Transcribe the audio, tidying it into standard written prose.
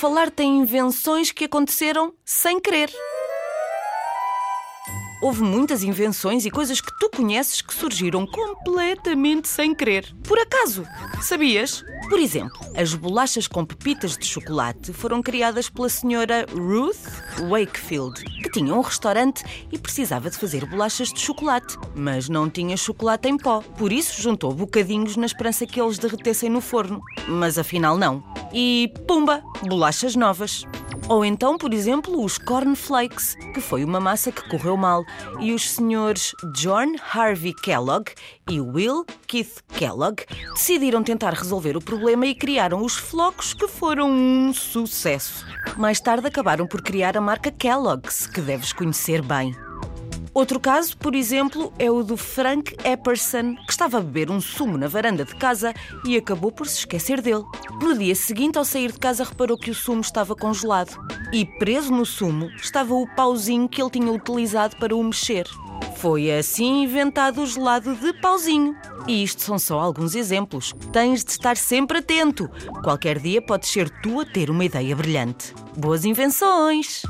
falar-te em invenções que aconteceram sem querer. Houve muitas invenções e coisas que tu conheces que surgiram completamente sem querer. Por acaso, sabias? Por exemplo, as bolachas com pepitas de chocolate foram criadas pela senhora Ruth Wakefield, que tinha um restaurante e precisava de fazer bolachas de chocolate, mas não tinha chocolate em pó. Por isso juntou bocadinhos na esperança que eles derretessem no forno. Mas afinal não. E pumba! Bolachas novas. Ou então, por exemplo, os cornflakes, que foi uma massa que correu mal, e os senhores John Harvey Kellogg e Will Keith Kellogg decidiram tentar resolver o problema e criaram os flocos, que foram um sucesso. Mais tarde acabaram por criar a marca Kellogg's, que deves conhecer bem. Outro caso, por exemplo, é o do Frank Epperson, que estava a beber um sumo na varanda de casa e acabou por se esquecer dele. No dia seguinte, ao sair de casa, reparou que o sumo estava congelado. E preso no sumo estava o pauzinho que ele tinha utilizado para o mexer. Foi assim inventado o gelado de pauzinho. E isto são só alguns exemplos. Tens de estar sempre atento. Qualquer dia podes ser tu a ter uma ideia brilhante. Boas invenções!